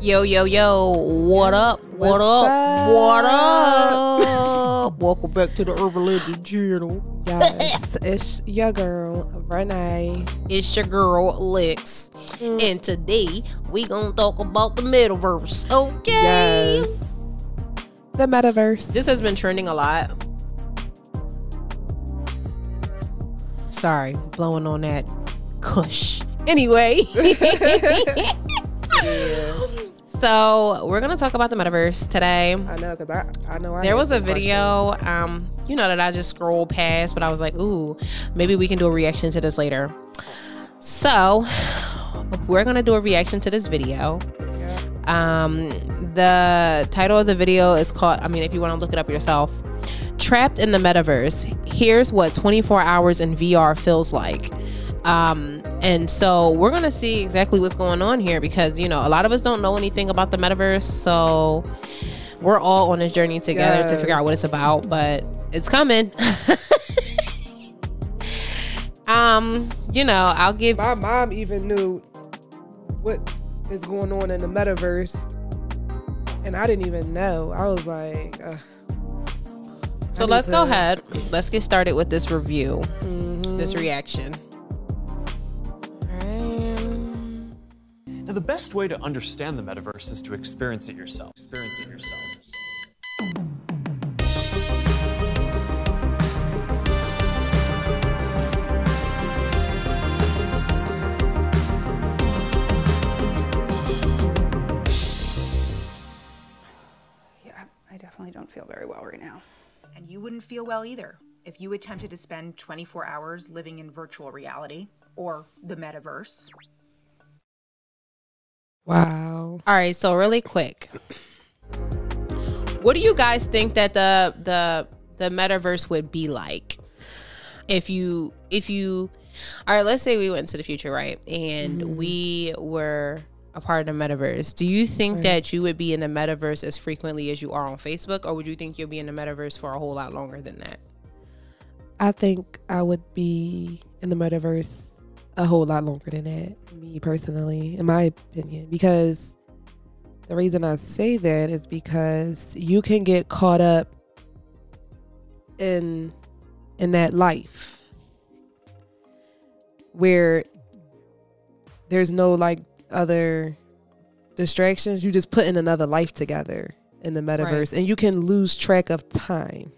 Yo, yo, yo, what up? What up? What up? Welcome back to the Urban Legend Channel. Yes, it's your girl, Renee. It's your girl, Lex. And today, we gonna talk about the Metaverse, okay? Yes. The Metaverse. This has been trending a lot. Sorry, blowing on that cush. Anyway. Yeah. So we're gonna talk about the Metaverse today. I know, cause I know there was a video, you know, that I just scrolled past, but I was like, ooh, maybe we can do a reaction to this later. So we're gonna do a reaction to this video. Yeah. The title of the video is called, I mean, if you want to look it up yourself, Trapped in the Metaverse: Here's What 24 Hours in VR Feels Like. And so we're gonna see exactly what's going on here, because you know a lot of us don't know anything about the Metaverse, so we're all on this journey together. Yes. To figure out what it's about, but it's coming. You know, I'll give, my mom even knew what is going on in the Metaverse, and I didn't even know. I was like, so let's go ahead, let's get started with this review. This reaction. Now, the best way to understand the Metaverse is to experience it yourself. Experience it yourself. Yeah, I definitely don't feel very well right now. And you wouldn't feel well either if you attempted to spend 24 hours living in virtual reality or the Metaverse. Wow. All right, so really quick, what do you guys think that the Metaverse would be like if you all right, let's say we went into the future, right, and we were a part of the Metaverse. Do you think that you would be in the Metaverse as frequently as you are on Facebook, or would you think you'll be in the Metaverse for a whole lot longer than that? I think I would be in the Metaverse a whole lot longer than that, me personally, in my opinion, because the reason I say that is because you can get caught up in that life where there's no like other distractions. You just put in another life together in the Metaverse, and you can lose track of time.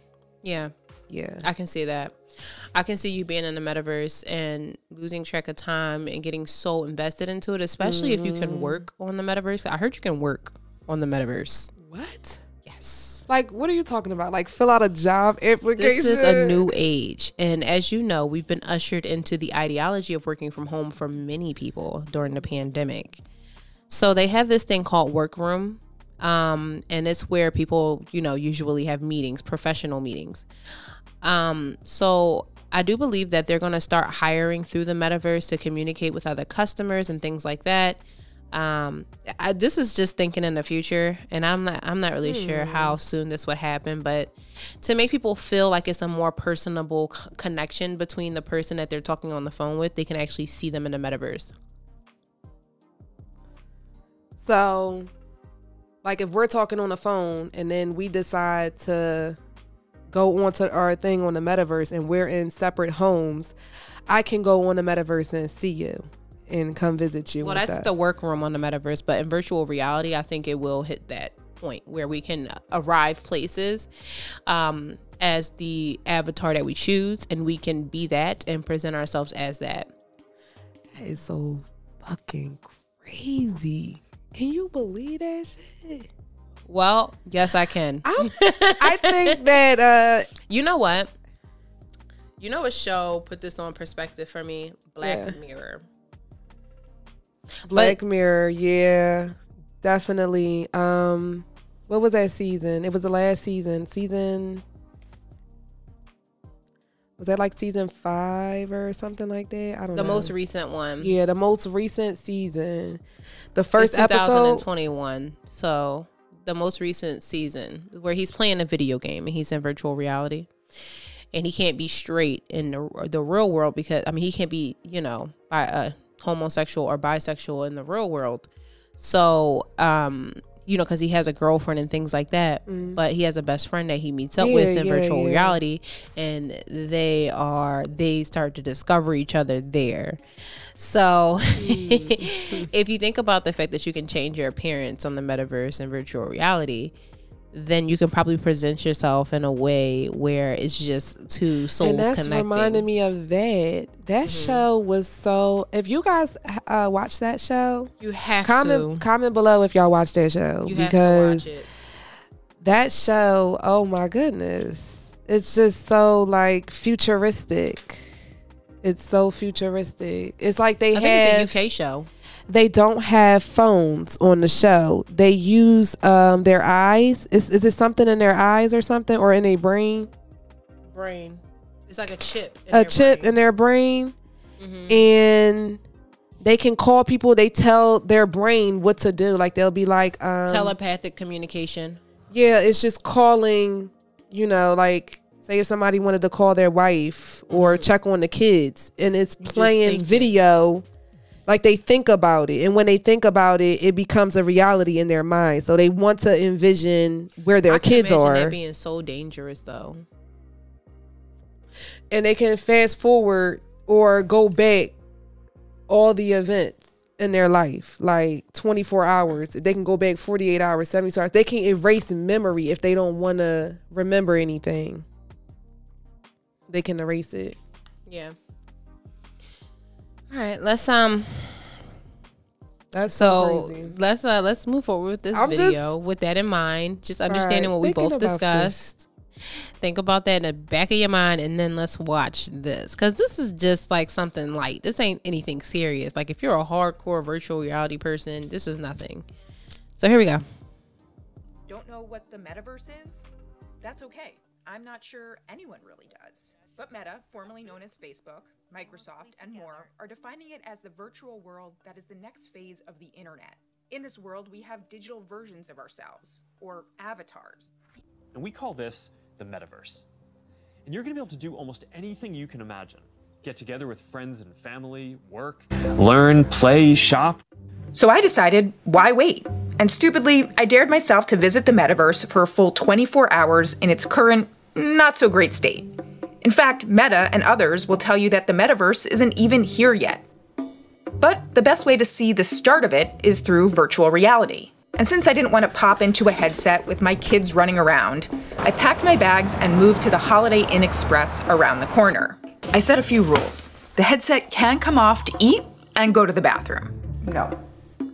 Yeah. Yeah, I can see that. I can see you being in the Metaverse and losing track of time and getting so invested into it, especially if you can work on the Metaverse. I heard you can work on the Metaverse. What? Yes. Like, what are you talking about? Like, fill out a job application? This is a new age. And as you know, we've been ushered into the ideology of working from home for many people during the pandemic. So they have this thing called Workroom. And it's where people, you know, usually have meetings, professional meetings. So I do believe that they're going to start hiring through the Metaverse to communicate with other customers and things like that. This is just thinking in the future, and I'm not really sure how soon this would happen, but to make people feel like it's a more personable connection between the person that they're talking on the phone with, they can actually see them in the Metaverse. So like if we're talking on the phone and then we decide to go on to our thing on the Metaverse and we're in separate homes, I can go on the Metaverse and see you and come visit you. Well, that's the Workroom on the Metaverse, but in virtual reality, I think it will hit that point where we can arrive places as the avatar that we choose, and we can be that and present ourselves as that. That is so fucking crazy. Can you believe that shit? Well, yes, I can. I think that you know what? You know what show put this on perspective for me? Black Mirror. Black Mirror, yeah. Definitely. What was that season? It was the last season. Was that like season 5 or something like that? I don't know. The most recent one. Yeah, the most recent season. The first episode. 2021. So the most recent season where he's playing a video game and he's in virtual reality, and he can't be straight in the real world, because I mean he can't be, you know, homosexual or bisexual in the real world. So, you know, because he has a girlfriend and things like that, but he has a best friend that he meets up with in virtual reality, and they start to discover each other there. So if you think about the fact that you can change your appearance on the metaverse and virtual reality, then you can probably present yourself in a way where it's just two souls connecting. And that's reminding me of that. That show was so... If you guys watch that show... You have to. Comment below if y'all watch that show. You have to watch it. That show, oh my goodness. It's just so, like, futuristic. It's so futuristic. It's like they I think it's a UK show. They don't have phones on the show. They use their eyes. Is it something in their eyes or something, or in their brain? Brain. It's like a chip. In their brain, and they can call people. They tell their brain what to do. Like they'll be like telepathic communication. Yeah, it's just calling. You know, like say if somebody wanted to call their wife or check on the kids, and it's playing video. Like they think about it, and when they think about it, it becomes a reality in their mind. So they want to envision where their kids are. I can imagine that being so dangerous, though. And they can fast forward or go back all the events in their life, like 24 hours. They can go back 48 hours, 72 hours. They can erase memory if they don't want to remember anything. They can erase it. Yeah. All right, that's so crazy. Let's move forward with this video with that in mind. Just understanding what we both discussed. Think about that in the back of your mind, and then let's watch this, because this is just like something light. This ain't anything serious. Like if you're a hardcore virtual reality person, this is nothing. So here we go. Don't know what the metaverse is? That's okay. I'm not sure anyone really does. But Meta, formerly known as Facebook, Microsoft, and more are defining it as the virtual world that is the next phase of the internet. In this world, we have digital versions of ourselves, or avatars. And we call this the metaverse. And you're going to be able to do almost anything you can imagine. Get together with friends and family, work, learn, play, shop. So I decided, why wait? And stupidly, I dared myself to visit the metaverse for a full 24 hours in its current, not so great state. In fact, Meta and others will tell you that the metaverse isn't even here yet. But the best way to see the start of it is through virtual reality. And since I didn't want to pop into a headset with my kids running around, I packed my bags and moved to the Holiday Inn Express around the corner. I set a few rules. The headset can come off to eat and go to the bathroom. No.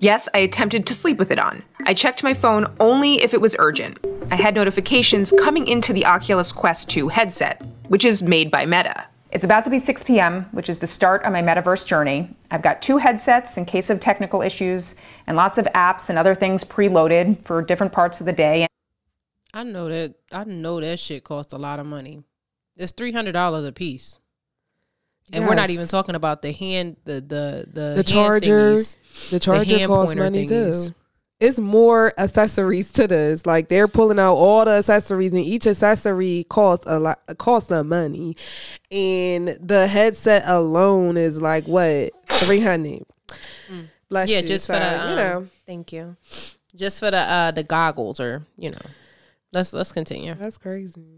Yes, I attempted to sleep with it on. I checked my phone only if it was urgent. I had notifications coming into the Oculus Quest 2 headset, which is made by Meta. It's about to be 6 p.m., which is the start of my metaverse journey. I've got 2 headsets in case of technical issues, and lots of apps and other things preloaded for different parts of the day. I know that shit costs a lot of money. It's $300 a piece. And we're not even talking about the hand, the charger. Thingies, the charger costs money too. It's more accessories to this. Like they're pulling out all the accessories, and each accessory costs a lot, costs some money. And the headset alone is like what, $300. Bless you. Just so, for the you know. Thank you. Just for the goggles, or you know. Let's continue. That's crazy.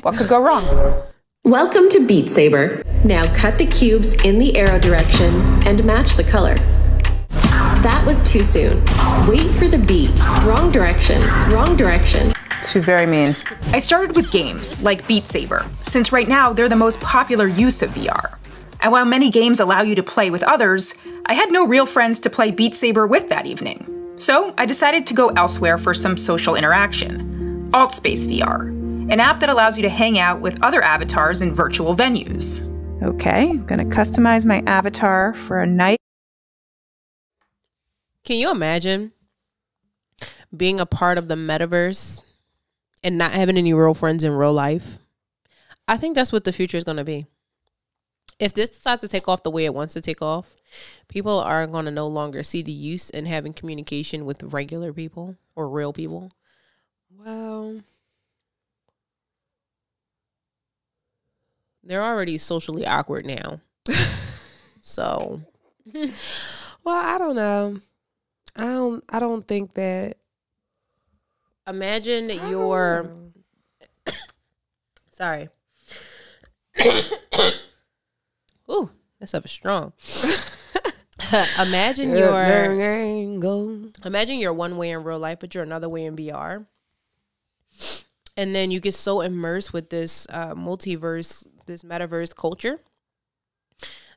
What could go wrong? Welcome to Beat Saber. Now cut the cubes in the arrow direction and match the color. That was too soon. Wait for the beat. Wrong direction. Wrong direction. She's very mean. I started with games like Beat Saber, since right now they're the most popular use of VR. And while many games allow you to play with others, I had no real friends to play Beat Saber with that evening. So I decided to go elsewhere for some social interaction. Altspace VR. An app that allows you to hang out with other avatars in virtual venues. Okay, I'm gonna customize my avatar for a night. Can you imagine being a part of the metaverse and not having any real friends in real life? I think that's what the future is gonna be. If this decides to take off the way it wants to take off, people are gonna no longer see the use in having communication with regular people or real people. Well, they're already socially awkward now. So, well, I don't know. I don't think that. Imagine your. Sorry. Ooh, that stuff is strong. Imagine you're one way in real life, but you're another way in VR. And then you get so immersed with this multiverse, this metaverse culture,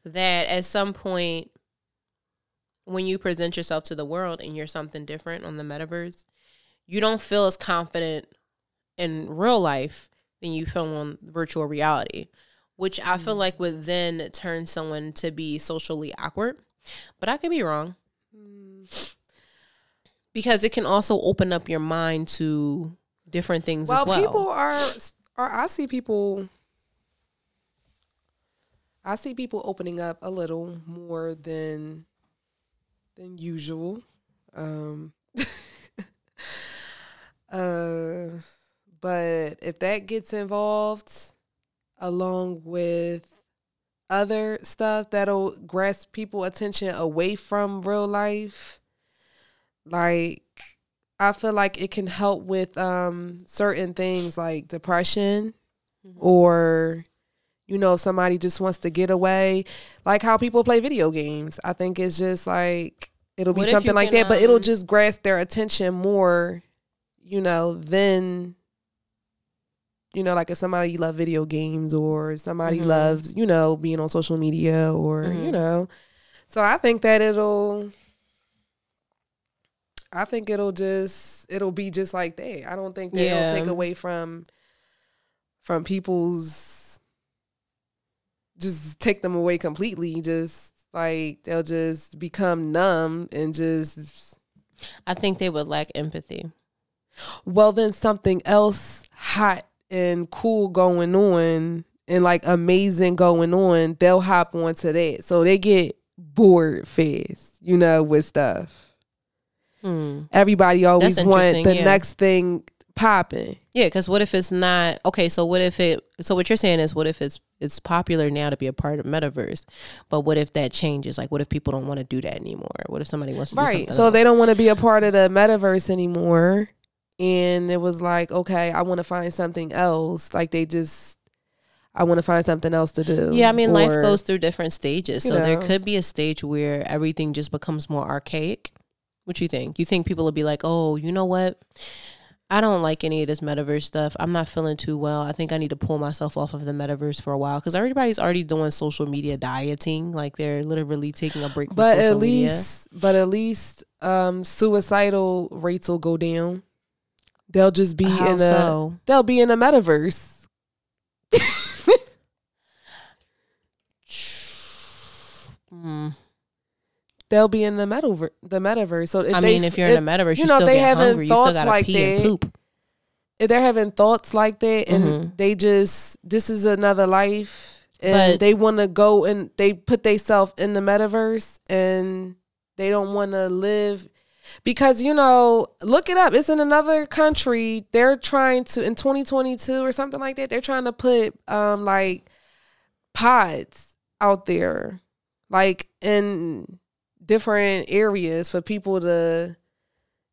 that at some point when you present yourself to the world and you're something different on the metaverse, you don't feel as confident in real life than you feel on virtual reality, which I feel like would then turn someone to be socially awkward. But I could be wrong. Because it can also open up your mind to different things as well. I see people opening up a little more than usual. But if that gets involved along with other stuff that'll grasp people's attention away from real life, like I feel like it can help with certain things like depression, or, you know, if somebody just wants to get away, like how people play video games. I think it's just like it'll be something like that, but it'll just grasp their attention more, you know, than, you know, like if somebody loves video games or somebody loves, you know, being on social media or, you know. So I think that it'll be just like that. I don't think that it'll take away from people's, just take them away completely. Just like they'll just become numb and just. I think they would lack empathy. Well, then something else hot and cool going on and like amazing going on, they'll hop onto that. So they get bored fast, you know, with stuff. Everybody always wants the next thing popping. Yeah, because what if it's not? Okay, so what if it? So what you're saying is, what if it's popular now to be a part of metaverse, but what if that changes? Like, what if people don't want to do that anymore? What if somebody wants to do something else? They don't want to be a part of the metaverse anymore, and it was like, okay, I want to find something else. Like they just. I want to find something else to do. Yeah, I mean, life goes through different stages. So there could be a stage where everything just becomes more archaic. What you think? You think people will be like, oh, you know what? I don't like any of this metaverse stuff. I'm not feeling too well. I think I need to pull myself off of the metaverse for a while, because everybody's already doing social media dieting. Like they're literally taking a break from social media. But at least suicidal rates will go down. They'll just be they'll be in a metaverse. They'll be in the metaverse. So if you're in the metaverse, you know, still get hungry. You still gotta pee and poop. If they're having thoughts like that, and they just, this is another life, and they want to go and they put themselves in the metaverse, and they don't want to live because, you know, look it up. It's in another country. They're trying to, in 2022 or something like that, they're trying to put like pods out there, like in different areas for people to,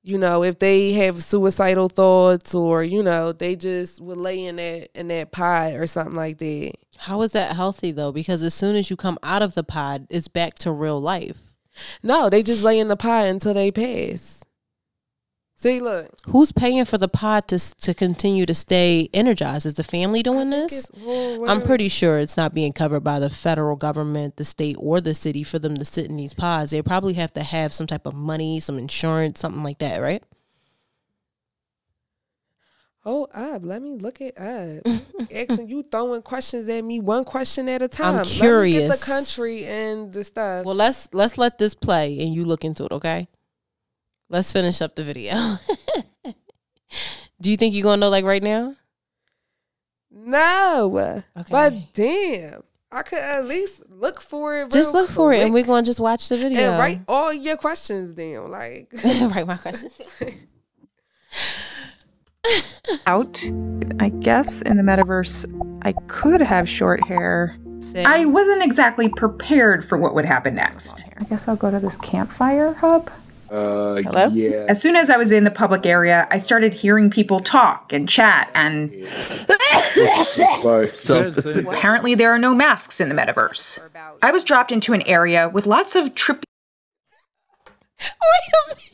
you know, if they have suicidal thoughts or, you know, they just would lay in that pod or something like that. How is that healthy though? Because as soon as you come out of the pod, it's back to real life. No, they just lay in the pod until they pass. See, look. Who's paying for the pod to continue to stay energized? Is the family doing this? I'm pretty sure it's not being covered by the federal government, the state, or the city for them to sit in these pods. They probably have to have some type of money, some insurance, something like that, right? Hold up. Let me look it up. Asking you, throwing questions at me, one question at a time. I'm curious. Let me get the country and the stuff. Well, let's let this play and you look into it, okay? Let's finish up the video. Do you think you're going to know like right now? No. Okay. But damn, I could at least look for it. Just look for it and we're going to just watch the video. And write all your questions down. Like, write my questions out. I guess in the metaverse, I could have short hair. I wasn't exactly prepared for what would happen next. I guess I'll go to this campfire hub. Hello? Yeah. As soon as I was in the public area, I started hearing people talk and chat and... Apparently there are no masks in the metaverse. I was dropped into an area with lots of trippy... Wait a minute.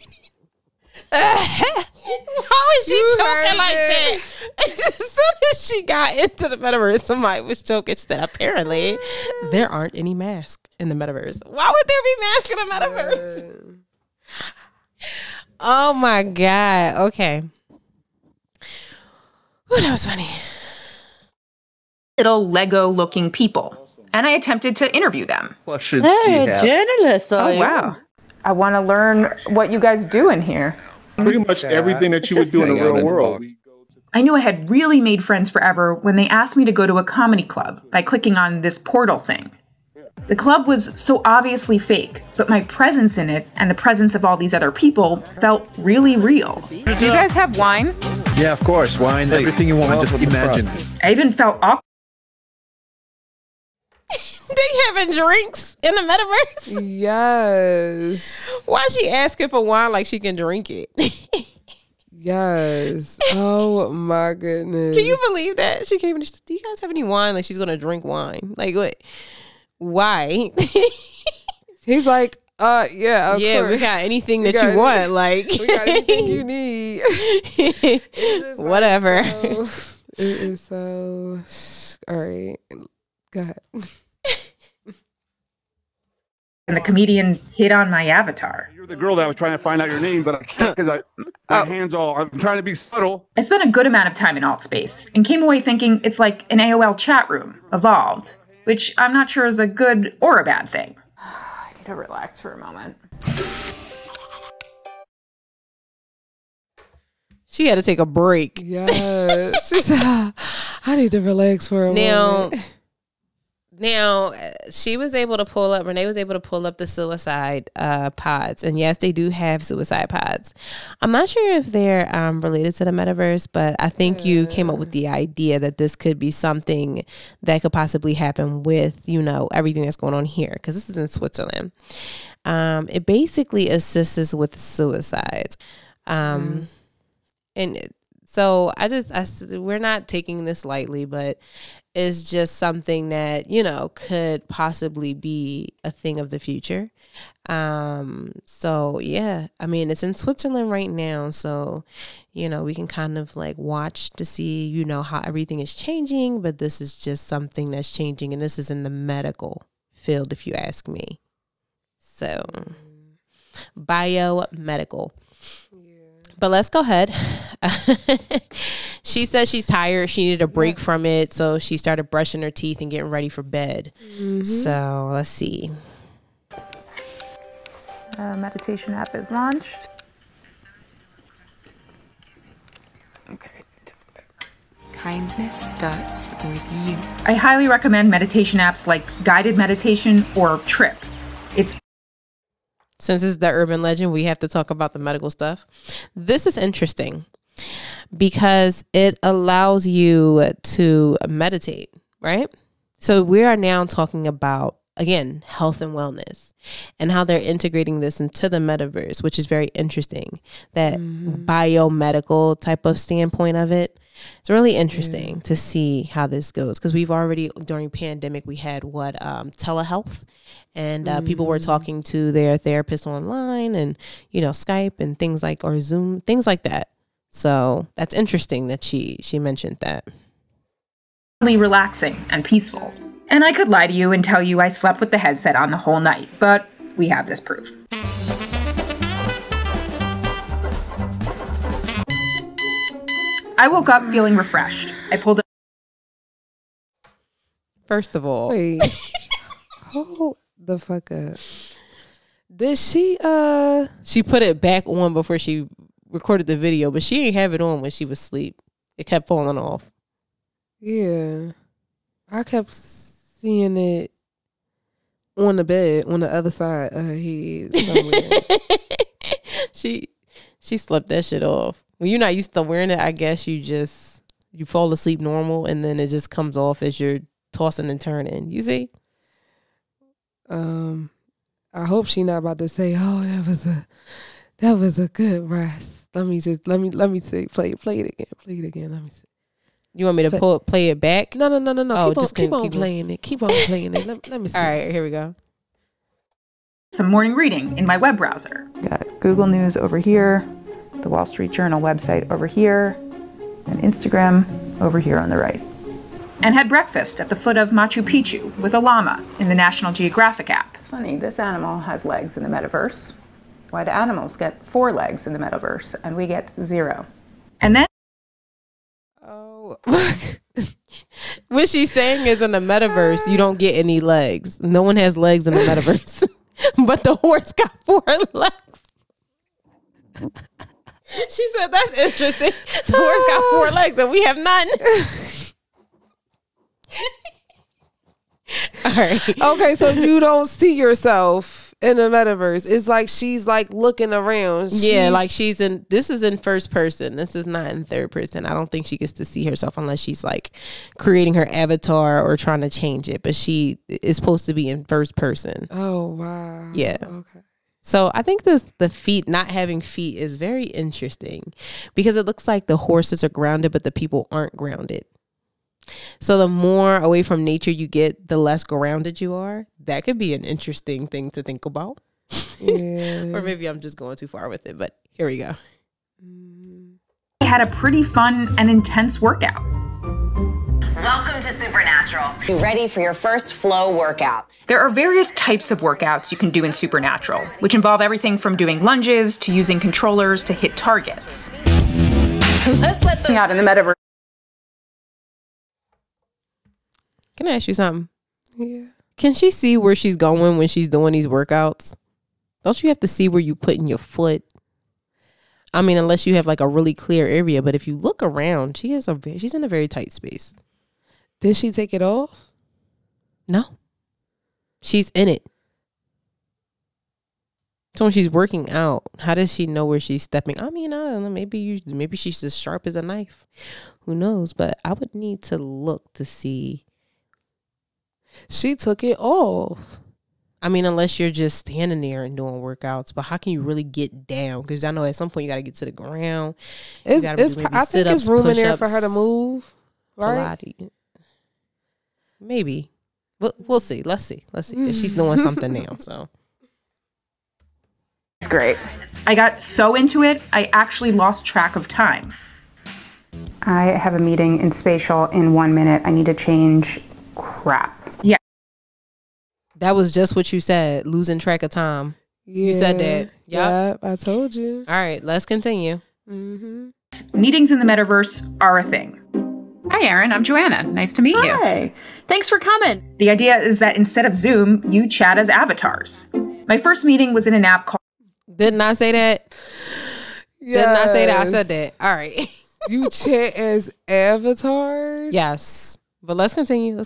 How is she choking like that? As soon as she got into the metaverse, somebody was choking. She said, apparently, there aren't any masks in the metaverse. Why would there be masks in the metaverse? Oh, my God. Okay. Ooh, that was funny. Little Lego-looking people, and I attempted to interview them. What should hey, journalists. Oh, wow. I want to learn what you guys do in here. Pretty much everything that you would do in the real world. I knew I had really made friends forever when they asked me to go to a comedy club by clicking on this portal thing. The club was so obviously fake, but my presence in it and the presence of all these other people felt really real. Do you guys have wine? Yeah, of course. Wine, everything you want, just imagine. I even felt awkward. They having drinks in the metaverse? Yes. Why is she asking for wine like she can drink it? Yes. Oh my goodness. Can you believe that? She came and she said, do you guys have any wine? Like she's gonna drink wine. Like what? Why? He's like, yeah, of course. We got anything that you want. Like we got anything you need. Whatever. Like, so, it is so all right. Go ahead. And the comedian hit on my avatar. You're the girl that I was trying to find out your name, but I can't because my hands all... I'm trying to be subtle. I spent a good amount of time in Altspace and came away thinking it's like an AOL chat room, evolved, which I'm not sure is a good or a bad thing. I need to relax for a moment. She had to take a break. Yes. She said, I need to relax for a moment. Now, she was able to pull up, Renee was able to pull up the suicide pods. And yes, they do have suicide pods. I'm not sure if they're related to the metaverse, but I think you came up with the idea that this could be something that could possibly happen with, you know, everything that's going on here. Because this is in Switzerland. It basically assists us with suicides. And so we're not taking this lightly, but... is just something that, you know, could possibly be a thing of the future. So, yeah, I mean, it's in Switzerland right now. So, you know, we can kind of like watch to see, you know, how everything is changing. But this is just something that's changing. And this is in the medical field, if you ask me. So, biomedical. But let's go ahead. She says she's tired. She needed a break from it. So she started brushing her teeth and getting ready for bed. So let's see. Meditation app is launched. Okay. Kindness starts with you. I highly recommend meditation apps like Guided Meditation or Trip. Since it's the urban legend, we have to talk about the medical stuff. This is interesting because it allows you to meditate, right? So we are now talking about, again, health and wellness and how they're integrating this into the metaverse, which is very interesting. That biomedical type of standpoint of it. It's really interesting to see how this goes because we've already, during pandemic, we had what, telehealth, and people were talking to their therapist online and, you know, Skype and things like, or Zoom, things like that. So that's interesting that she mentioned that. Really relaxing and peaceful. And I could lie to you and tell you I slept with the headset on the whole night, but we have this proof. I woke up feeling refreshed. I pulled up. First of all, wait, hold the fuck up. Did she? She put it back on before she recorded the video, but she ain't have it on when she was asleep. It kept falling off. Yeah, I kept seeing it on the bed on the other side of her head somewhere. She slept that shit off. When you're not used to wearing it, I guess you fall asleep normal and then it just comes off as you're tossing and turning. You see? I hope she's not about to say, oh, that was a That was a good rest. Let me play it again. Let me see. You want me to play it back? No. Oh, keep on playing it. Let me see. All right, here we go. Some morning reading in my web browser. Got Google News over here, the Wall Street Journal website over here, and Instagram over here on the right. And had breakfast at the foot of Machu Picchu with a llama in the National Geographic app. It's funny, this animal has legs in the metaverse. Why do animals get 4 legs in the metaverse and we get 0? And then... Oh, what she's saying is in the metaverse, you don't get any legs. No one has legs in the metaverse. But the horse got 4 legs. She said, that's interesting. The horse got 4 legs and we have none. All right. Okay, so you don't see yourself in the metaverse. It's like she's like looking around. Yeah, like she's in, this is in first person. This is not in third person. I don't think she gets to see herself unless she's like creating her avatar or trying to change it. But she is supposed to be in first person. Oh, wow. Yeah. Okay. So I think the feet, not having feet, is very interesting because it looks like the horses are grounded, but the people aren't grounded. So the more away from nature you get, the less grounded you are. That could be an interesting thing to think about. Yeah. Or maybe I'm just going too far with it, but here we go. I had a pretty fun and intense workout. Welcome to Supernatural. Be ready for your first flow workout. There are various types of workouts you can do in Supernatural, which involve everything from doing lunges to using controllers to hit targets. Let's let them out in the metaverse. Can I ask you something? Yeah. Can she see where she's going when she's doing these workouts? Don't you have to see where you're putting your foot? I mean, unless you have like a really clear area. But if you look around, she's in a very tight space. Did she take it off? No. She's in it. So when she's working out, how does she know where she's stepping? I mean, I don't know. Maybe she's as sharp as a knife. Who knows? But I would need to look to see. She took it off. I mean, unless you're just standing there and doing workouts, but how can you really get down? Because I know at some point you got to get to the ground. I think there's room in there for her to move, right? Pilates. Maybe, but we'll see. Let's see. She's doing something now, so it's great. I got so into it, I actually lost track of time. I have a meeting in Spatial in 1 minute. I need to change. Crap. Yeah. That was just what you said, losing track of time. Yeah, you said that. Yep. I told you. All right, let's continue. Meetings in the metaverse are a thing. Hi, Erin. I'm Joanna. Nice to meet you. Hi. Thanks for coming. The idea is that instead of Zoom, you chat as avatars. My first meeting was in an app called... Didn't I say that? Yes. Didn't I say that? I said that. All right. You chat as avatars? Yes. But let's continue.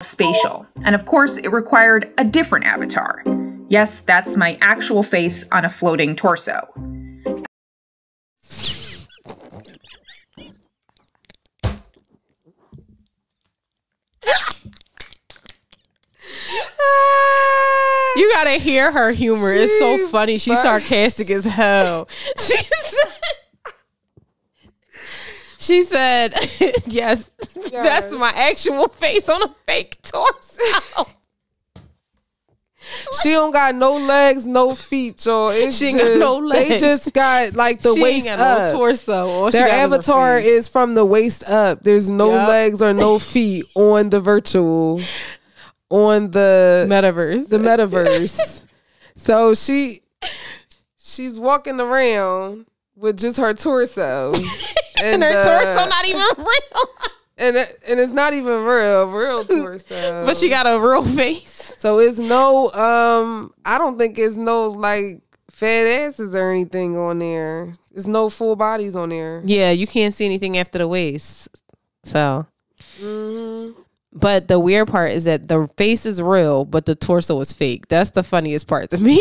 Spatial. And of course, it required a different avatar. Yes, that's my actual face on a floating torso. You gotta hear her humor. It's so funny. She's sarcastic as hell. She said, yes, that's my actual face on a fake torso. She don't got no legs, no feet, y'all. She ain't got no legs. They just got like the waist up. She ain't got no torso. Their avatar is from the waist up. There's no legs or no feet on the virtual, on the metaverse. So she's walking around with just her torso. And her torso not even real. And it's not even real torso. But she got a real face. So it's no, I don't think it's no like fat asses or anything on there. It's no full bodies on there. Yeah, you can't see anything after the waist. So. But the weird part is that the face is real, but the torso is fake. That's the funniest part to me.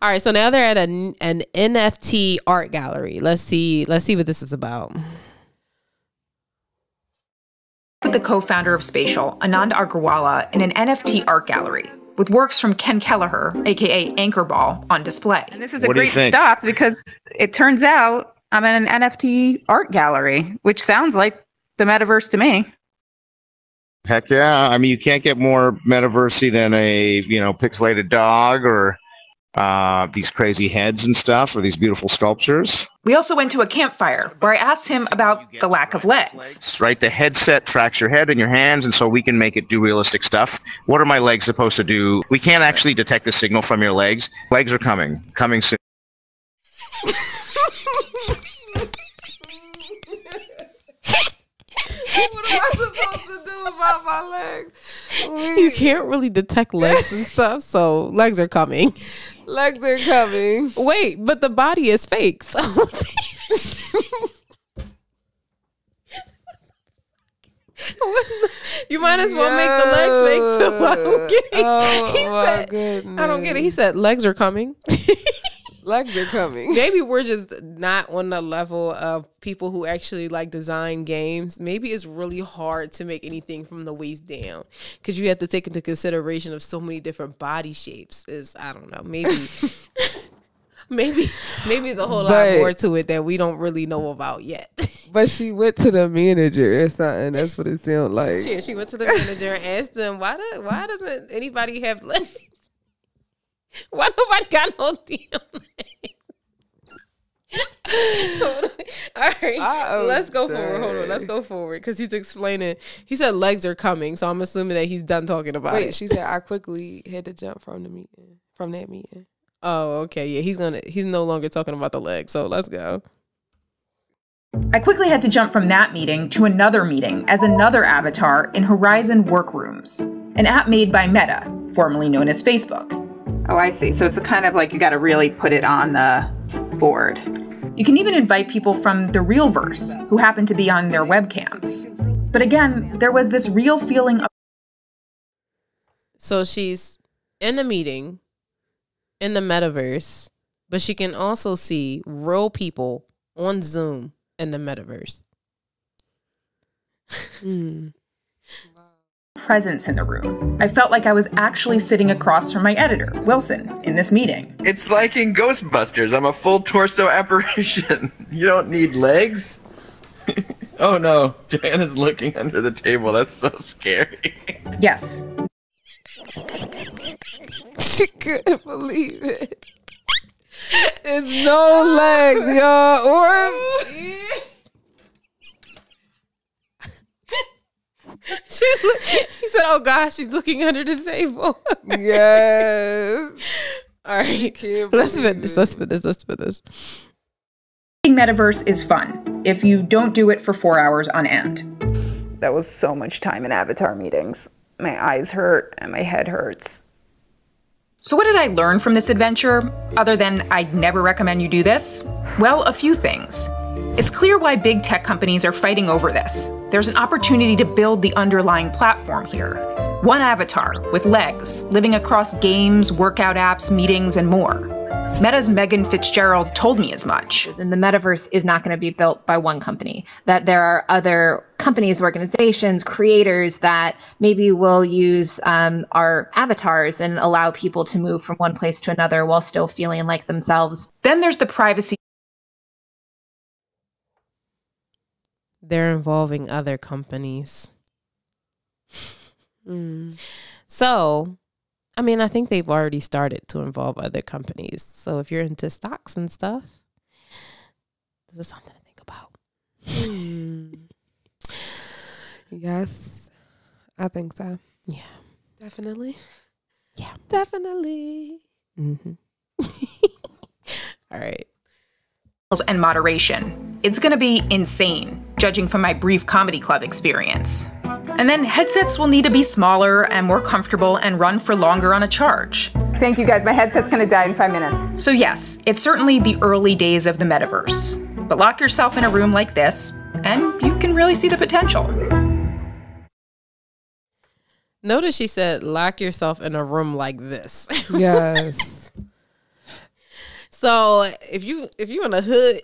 All right, so now they're at an NFT art gallery. Let's see what this is about. With the co-founder of Spatial, Anand Agarwala, in an NFT art gallery. with works from Ken Kelleher, aka Anchorball, on display. And this is a great stop because it turns out I'm in an NFT art gallery, which sounds like the metaverse to me. Heck yeah. I mean, you can't get more metaversey than a, you know, pixelated dog or these crazy heads and stuff, or these beautiful sculptures. We also went to a campfire where I asked him about the lack of legs. Right, the headset tracks your head and your hands, and so we can make it do realistic stuff. What are my legs supposed to do? We can't actually detect the signal from your legs. Legs are coming soon. What am I supposed to do about my legs? You can't really detect legs and stuff, so legs are coming. Legs are coming. Wait, but the body is fake, so... You might as well make the legs fake, too. I don't get it. Oh my goodness. I don't get it. He said, legs are coming. Legs are coming. Maybe we're just not on the level of people who actually like design games. Maybe it's really hard to make anything from the waist down because you have to take into consideration of so many different body shapes. I don't know. Maybe, maybe it's a whole lot more to it that we don't really know about yet. But she went to the manager or something. That's what it sounds like. She went to the manager and asked them, why doesn't anybody have legs? Why nobody got no deal? All right, let's go forward. Hold on, let's go forward because he's explaining. He said legs are coming, so I'm assuming that he's done talking about it. She said I quickly had to jump from the meeting, from that meeting. Oh, okay, yeah, he's no longer talking about the legs. So let's go. I quickly had to jump from that meeting to another meeting as another avatar in Horizon Workrooms, an app made by Meta, formerly known as Facebook. Oh, I see. So it's kind of like you got to really put it on the board. You can even invite people from the real verse who happen to be on their webcams. But again, there was this real feeling of... So she's in a meeting in the metaverse, but she can also see real people on Zoom in the metaverse. Presence in the room. I felt like I was actually sitting across from my editor, Wilson, in this meeting. It's like in Ghostbusters. I'm a full torso apparition. You don't need legs. Oh no, Diana's looking under the table. That's so scary. Yes. She couldn't believe it. There's no legs, y'all. Or... He said, oh gosh, she's looking under the table. Yes. All right. Let's finish. Metaverse is fun if you don't do it for 4 hours on end. That was so much time in avatar meetings. My eyes hurt and my head hurts. So what did I learn from this adventure other than I'd never recommend you do this? Well, a few things. It's clear why big tech companies are fighting over this. There's an opportunity to build the underlying platform here. One avatar with legs, living across games, workout apps, meetings, and more. Meta's Megan Fitzgerald told me as much. And the metaverse is not going to be built by one company, that there are other companies, organizations, creators that maybe will use our avatars and allow people to move from one place to another while still feeling like themselves. Then there's the privacy. They're involving other companies. So, I mean, I think they've already started to involve other companies. So if you're into stocks and stuff, this is something to think about. Yes, I think so. Yeah. Definitely. Yeah. Definitely. All right. And moderation. It's going to be insane, judging from my brief comedy club experience. And then headsets will need to be smaller and more comfortable and run for longer on a charge. Thank you guys, my headset's going to die in 5 minutes. So yes, it's certainly the early days of the metaverse. But lock yourself in a room like this, and you can really see the potential. Notice she said, lock yourself in a room like this. Yes. So if you in a hood,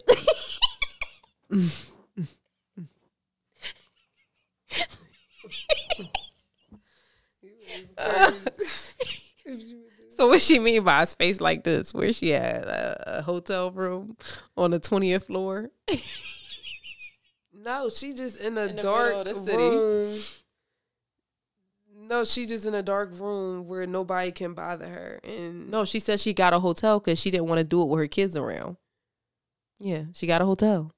So what she mean by a space like this? Where she at? A hotel room on the 20th floor? No, she just in the dark room. No, she just in a dark room where nobody can bother her. And no, she said she got a hotel because she didn't want to do it with her kids around. Yeah, she got a hotel.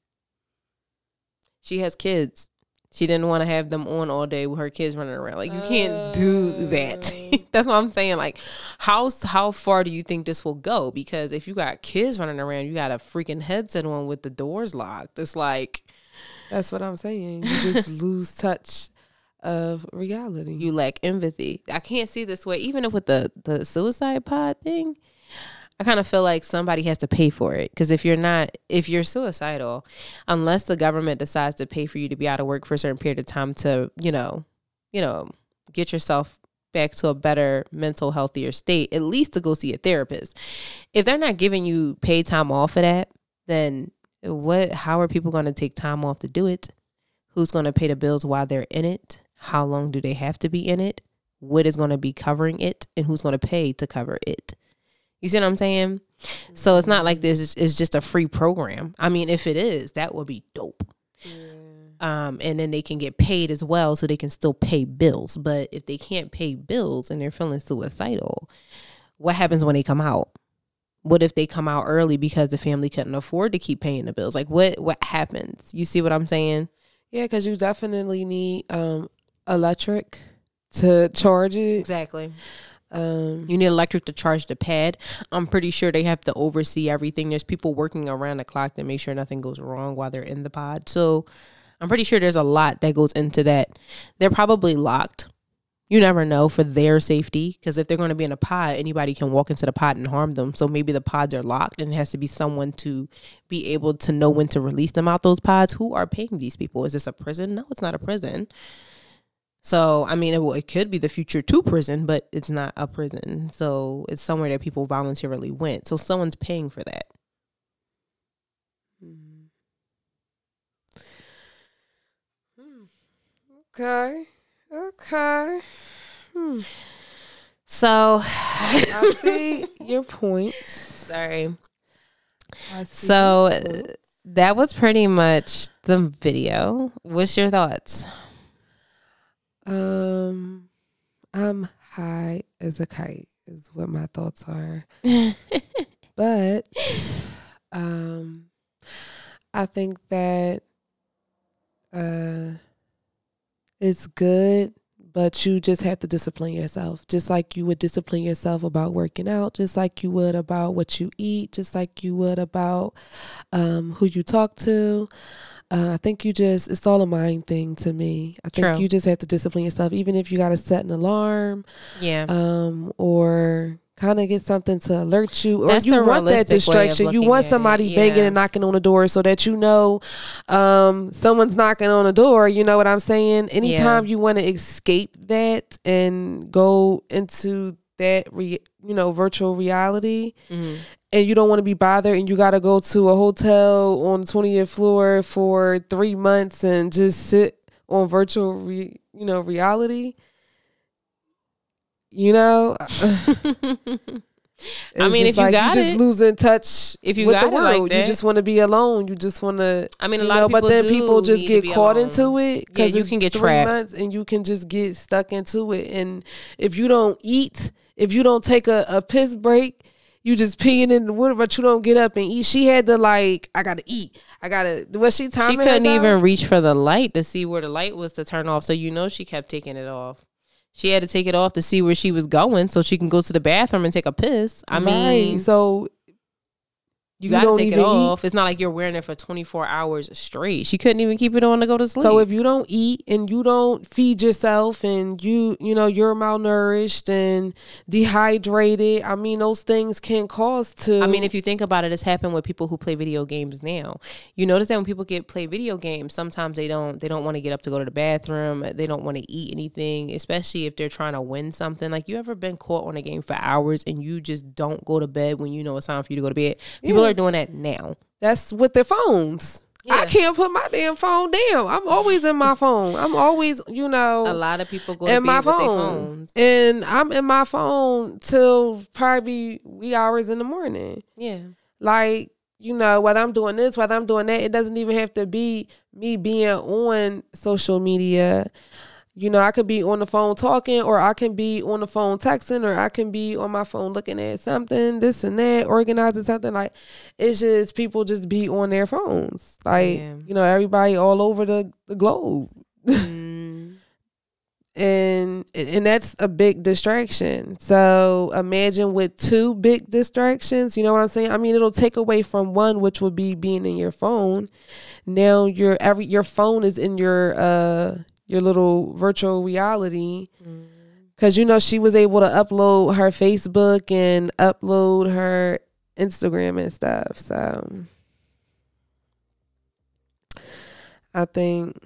She has kids. She didn't want to have them on all day with her kids running around. Like, you can't do that. That's what I'm saying. Like, how far do you think this will go? Because if you got kids running around, you got a freaking headset on with the doors locked. It's like... That's what I'm saying. You just lose touch of reality. You lack empathy. I can't see this way. Even if with the suicide pod thing... I kind of feel like somebody has to pay for it. Because if you're suicidal, unless the government decides to pay for you to be out of work for a certain period of time to, you know, get yourself back to a better mental, healthier state, at least to go see a therapist. If they're not giving you paid time off for that, then how are people going to take time off to do it? Who's going to pay the bills while they're in it? How long do they have to be in it? What is going to be covering it? And who's going to pay to cover it? You see what I'm saying? So it's not like this is just a free program. I mean, if it is, that would be dope. Yeah. And then they can get paid as well, so they can still pay bills. But if they can't pay bills and they're feeling suicidal, what happens when they come out? What if they come out early because the family couldn't afford to keep paying the bills? Like, what happens? You see what I'm saying? Yeah, because you definitely need electric to charge it. Exactly. You need electric to charge the pad. I'm pretty sure they have to oversee everything. There's people working around the clock to make sure nothing goes wrong while they're in the pod. So I'm pretty sure there's a lot that goes into that. They're probably locked. You never know, for their safety, because if they're going to be in a pod, anybody can walk into the pod and harm them. So maybe the pods are locked and it has to be someone to be able to know when to release them out those pods. Who are paying these people? Is this a prison? No, it's not a prison. So, I mean, it could be the future to prison, but it's not a prison. So it's somewhere that people voluntarily went. So someone's paying for that. Okay. So I see your point. Sorry. So that was pretty much the video. What's your thoughts? I'm high as a kite is what my thoughts are. But I think that it's good, but you just have to discipline yourself, just like you would discipline yourself about working out, just like you would about what you eat, just like you would about who you talk to. I think it's all a mind thing to me. I think you just have to discipline yourself, even if you got to set an alarm. Yeah. Or kind of get something to alert you. Or you want that distraction. You want somebody banging and knocking on the door so that you know someone's knocking on the door. You know what I'm saying? Anytime you want to escape that and go into that, virtual reality, and you don't want to be bothered, and you got to go to a hotel on the 20th floor for 3 months and just sit on virtual, reality. I mean, if you got it, you just losing touch with the world. You just want to be alone. You just want to. I mean, a lot of people do. But then people just get caught into it because you can get trapped, and you can just get stuck into it. And if you don't eat, if you don't take a piss break, you just peeing in the water, but you don't get up and eat. She had to, I got to eat. She timing herself? She couldn't even reach for the light to see where the light was to turn off. So, she kept taking it off. She had to take it off to see where she was going so she can go to the bathroom and take a piss. I mean, so you got to take it off. Eat. It's not like you're wearing it for 24 hours straight. She couldn't even keep it on to go to sleep. So if you don't eat and you don't feed yourself and you're malnourished and dehydrated, those things can cause to... if you think about it, it's happened with people who play video games now. You notice that when people play video games, sometimes they don't want to get up to go to the bathroom. They don't want to eat anything, especially if they're trying to win something. Like, you ever been caught on a game for hours and you just don't go to bed when you know it's time for you to go to bed? People are doing that now. That's with their phones. I can't put my damn phone down. I'm always in my phone. I'm always, you know. A lot of people go in my phone. And I'm in my phone till probably wee hours in the morning. Yeah. Like, you know, whether I'm doing this, whether I'm doing that, it doesn't even have to be me being on social media. You know, I could be on the phone talking, or I can be on the phone texting, or I can be on my phone looking at something, this and that, organizing something. Like, it's just people just be on their phones. Like, you know, everybody all over the globe. And that's a big distraction. So imagine with two big distractions, you know what I'm saying? I mean, it'll take away from one, which would be being in your phone. Now your phone is in your little virtual reality. Because, you know, she was able to upload her Facebook and upload her Instagram and stuff. So I think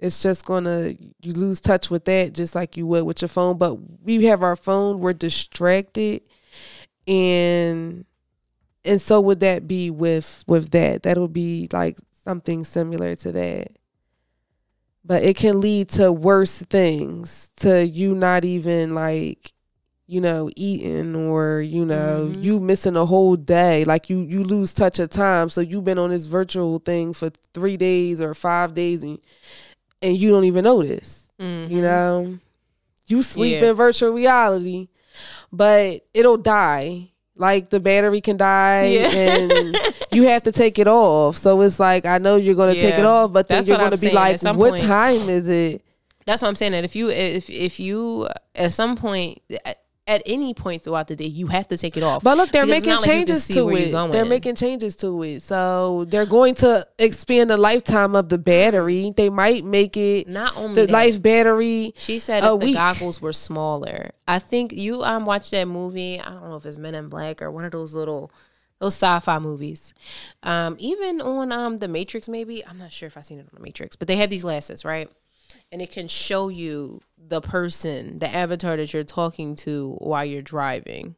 it's just you lose touch with that just like you would with your phone. But we have our phone, we're distracted. And so would that be with that? That'll be like something similar to that. But it can lead to worse things, to you not even, like, you know, eating, or, you know, you missing a whole day. Like, you lose touch of time. So you've been on this virtual thing for 3 days or 5 days and you don't even notice, you know? You sleep in virtual reality, but it'll die. Like, the battery can die and you have to take it off. So it's like, I know you're going to take it off, but then you're going to be like, what time is it? That's what I'm saying. That if you at some point, at any point throughout the day, you have to take it off. But look, they're making changes to it. They're making changes to it. So they're going to expand the lifetime of the battery. They might make it not only the life battery. She said if the goggles were smaller. I think you watched that movie. I don't know if it's Men in Black or one of those little sci-fi movies, even on The Matrix. Maybe, I'm not sure if I've seen it on The Matrix, but they have these glasses, right? And it can show you the person, the avatar that you're talking to while you're driving.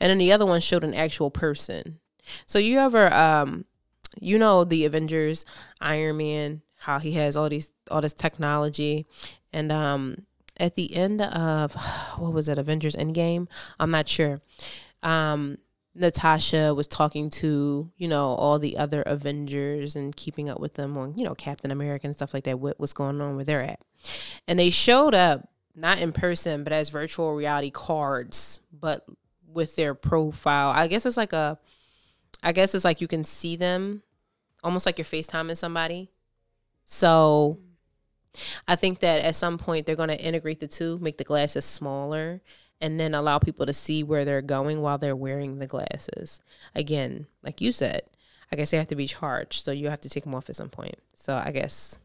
And then the other one showed an actual person. So you ever, you know, the Avengers, Iron Man, how he has all this technology. And at the end of, what was it, Avengers Endgame? I'm not sure. Natasha was talking to, you know, all the other Avengers and keeping up with them on, you know, Captain America and stuff like that, what's going on, where they're at. And they showed up, not in person, but as virtual reality cards, but with their profile. I guess it's like you can see them, almost like you're FaceTiming somebody. So I think that at some point they're going to integrate the two, make the glasses smaller, and then allow people to see where they're going while they're wearing the glasses. Again, like you said, I guess they have to be charged, so you have to take them off at some point. So I guess,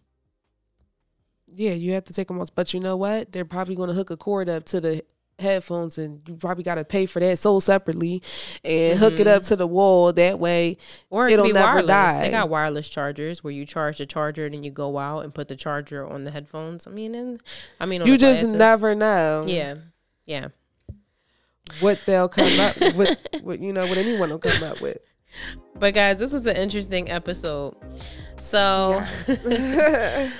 yeah, you have to take them off. But you know what? They're probably going to hook a cord up to the headphones, and you probably got to pay for that sold separately and hook it up to the wall. That way, or it'll never die. They got wireless chargers where you charge the charger and then you go out and put the charger on the headphones. I mean, you just never know. Yeah. What they'll come up with, you know, what anyone will come up with. But guys, this was an interesting episode. So we're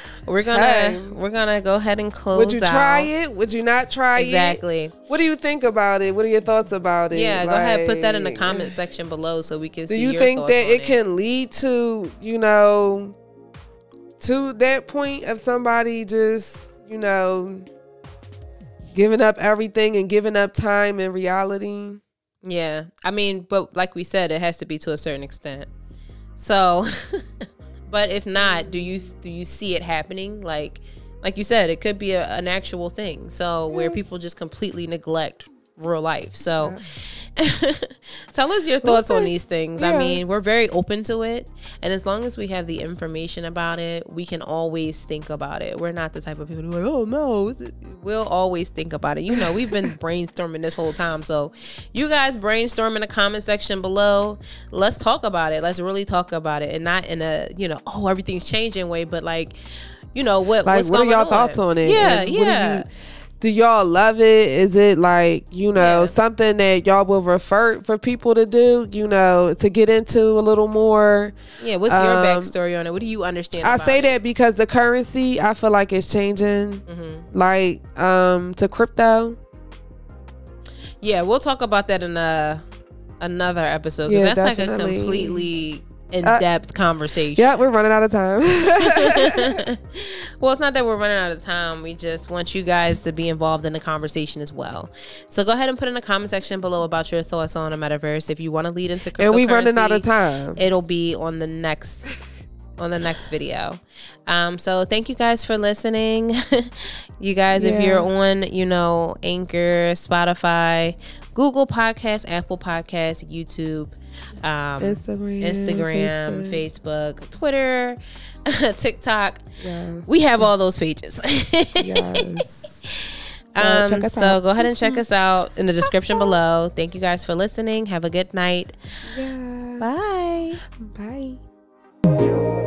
gonna go ahead and close. Would you try it? Would you not try it? Exactly. What do you think about it? What are your thoughts about it? Yeah, like, go ahead and put that in the comment section below so we can see. Do you think that it can lead to, you know, to that point of somebody just, you know, giving up everything and giving up time in reality? Yeah. I mean, but like we said, it has to be to a certain extent. So, but if not, do you see it happening? Like you said, it could be an actual thing. So where people just completely neglect real life. So tell us your thoughts on these things. I mean, we're very open to it. And as long as we have the information about it, we can always think about it. We're not the type of people who are like, oh no, we'll always think about it. You know, we've been brainstorming this whole time. So you guys brainstorm in the comment section below. Let's talk about it. Let's really talk about it. And not in a, you know, oh, everything's changing way, but like, you know, what's going on? What are y'all thoughts on it? Yeah, yeah. do y'all love it? Is it like, you know, something that y'all will refer for people to do, you know, to get into a little more? Yeah, what's your backstory on it? What do you understand about it? That because the currency, I feel like it's changing, like to crypto. Yeah, we'll talk about that in another episode, because that's definitely like a completely in-depth conversation. Yeah, we're running out of time. Well, it's not that we're running out of time. We just want you guys to be involved in the conversation as well. So go ahead and put in the comment section below about your thoughts on the metaverse. If you want to lead into cryptocurrency, and we're running out of time, it'll be on the next video. So thank you guys for listening. You guys, if you're on, you know, Anchor, Spotify, Google Podcasts, Apple Podcasts, YouTube, Instagram, Facebook, Twitter, TikTok. Yes. We have all those pages. So go ahead and check us out in the description below. Thank you guys for listening. Have a good night. Bye. Bye.